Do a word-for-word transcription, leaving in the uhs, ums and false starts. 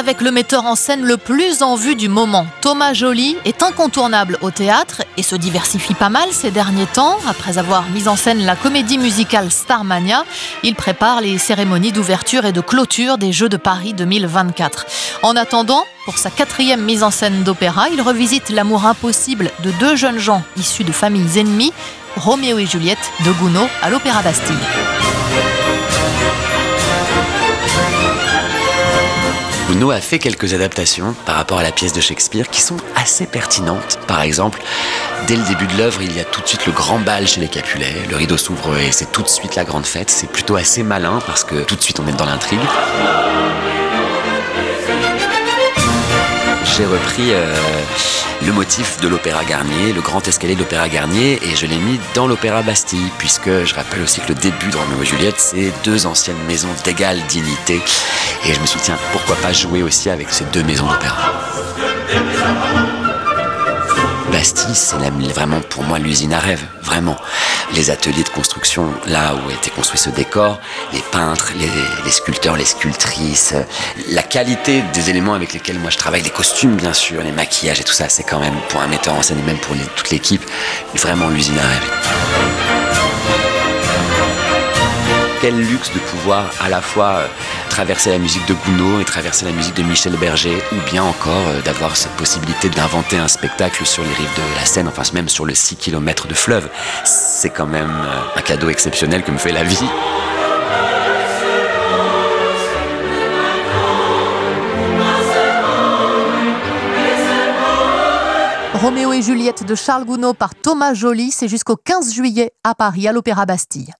avec le metteur en scène le plus en vue du moment. Thomas Jolly est incontournable au théâtre et se diversifie pas mal ces derniers temps. Après avoir mis en scène la comédie musicale Starmania, il prépare les cérémonies d'ouverture et de clôture des Jeux de Paris deux mille vingt-quatre. En attendant, pour sa quatrième mise en scène d'opéra, il revisite l'amour impossible de deux jeunes gens issus de familles ennemies, Roméo et Juliette de Gounod à l'Opéra Bastille. Gounod a fait quelques adaptations par rapport à la pièce de Shakespeare qui sont assez pertinentes. Par exemple, dès le début de l'œuvre, il y a tout de suite le grand bal chez les Capulets, le rideau s'ouvre et c'est tout de suite la grande fête. C'est plutôt assez malin parce que tout de suite on est dans l'intrigue. J'ai repris euh, le motif de l'Opéra Garnier, le grand escalier de l'Opéra Garnier, et je l'ai mis dans l'Opéra Bastille, puisque je rappelle aussi que le début de Roméo et Juliette, c'est deux anciennes maisons d'égale dignité. Et je me suis dit, tiens, pourquoi pas jouer aussi avec ces deux maisons d'opéra. Bastille, c'est vraiment pour moi l'usine à rêve, vraiment. Les ateliers de construction, là où était construit ce décor, les peintres, les, les sculpteurs, les sculptrices, la qualité des éléments avec lesquels moi je travaille, les costumes bien sûr, les maquillages et tout ça, c'est quand même pour un metteur en scène et même pour les, toute l'équipe, vraiment l'usine à rêve. Quel luxe de pouvoir à la fois traverser la musique de Gounod et traverser la musique de Michel Berger, ou bien encore d'avoir cette possibilité d'inventer un spectacle sur les rives de la Seine, enfin même sur le six kilomètres de fleuve. C'est quand même un cadeau exceptionnel que me fait la vie. Roméo et Juliette de Charles Gounod par Thomas Jolly, c'est jusqu'au quinze juillet à Paris, à l'Opéra Bastille.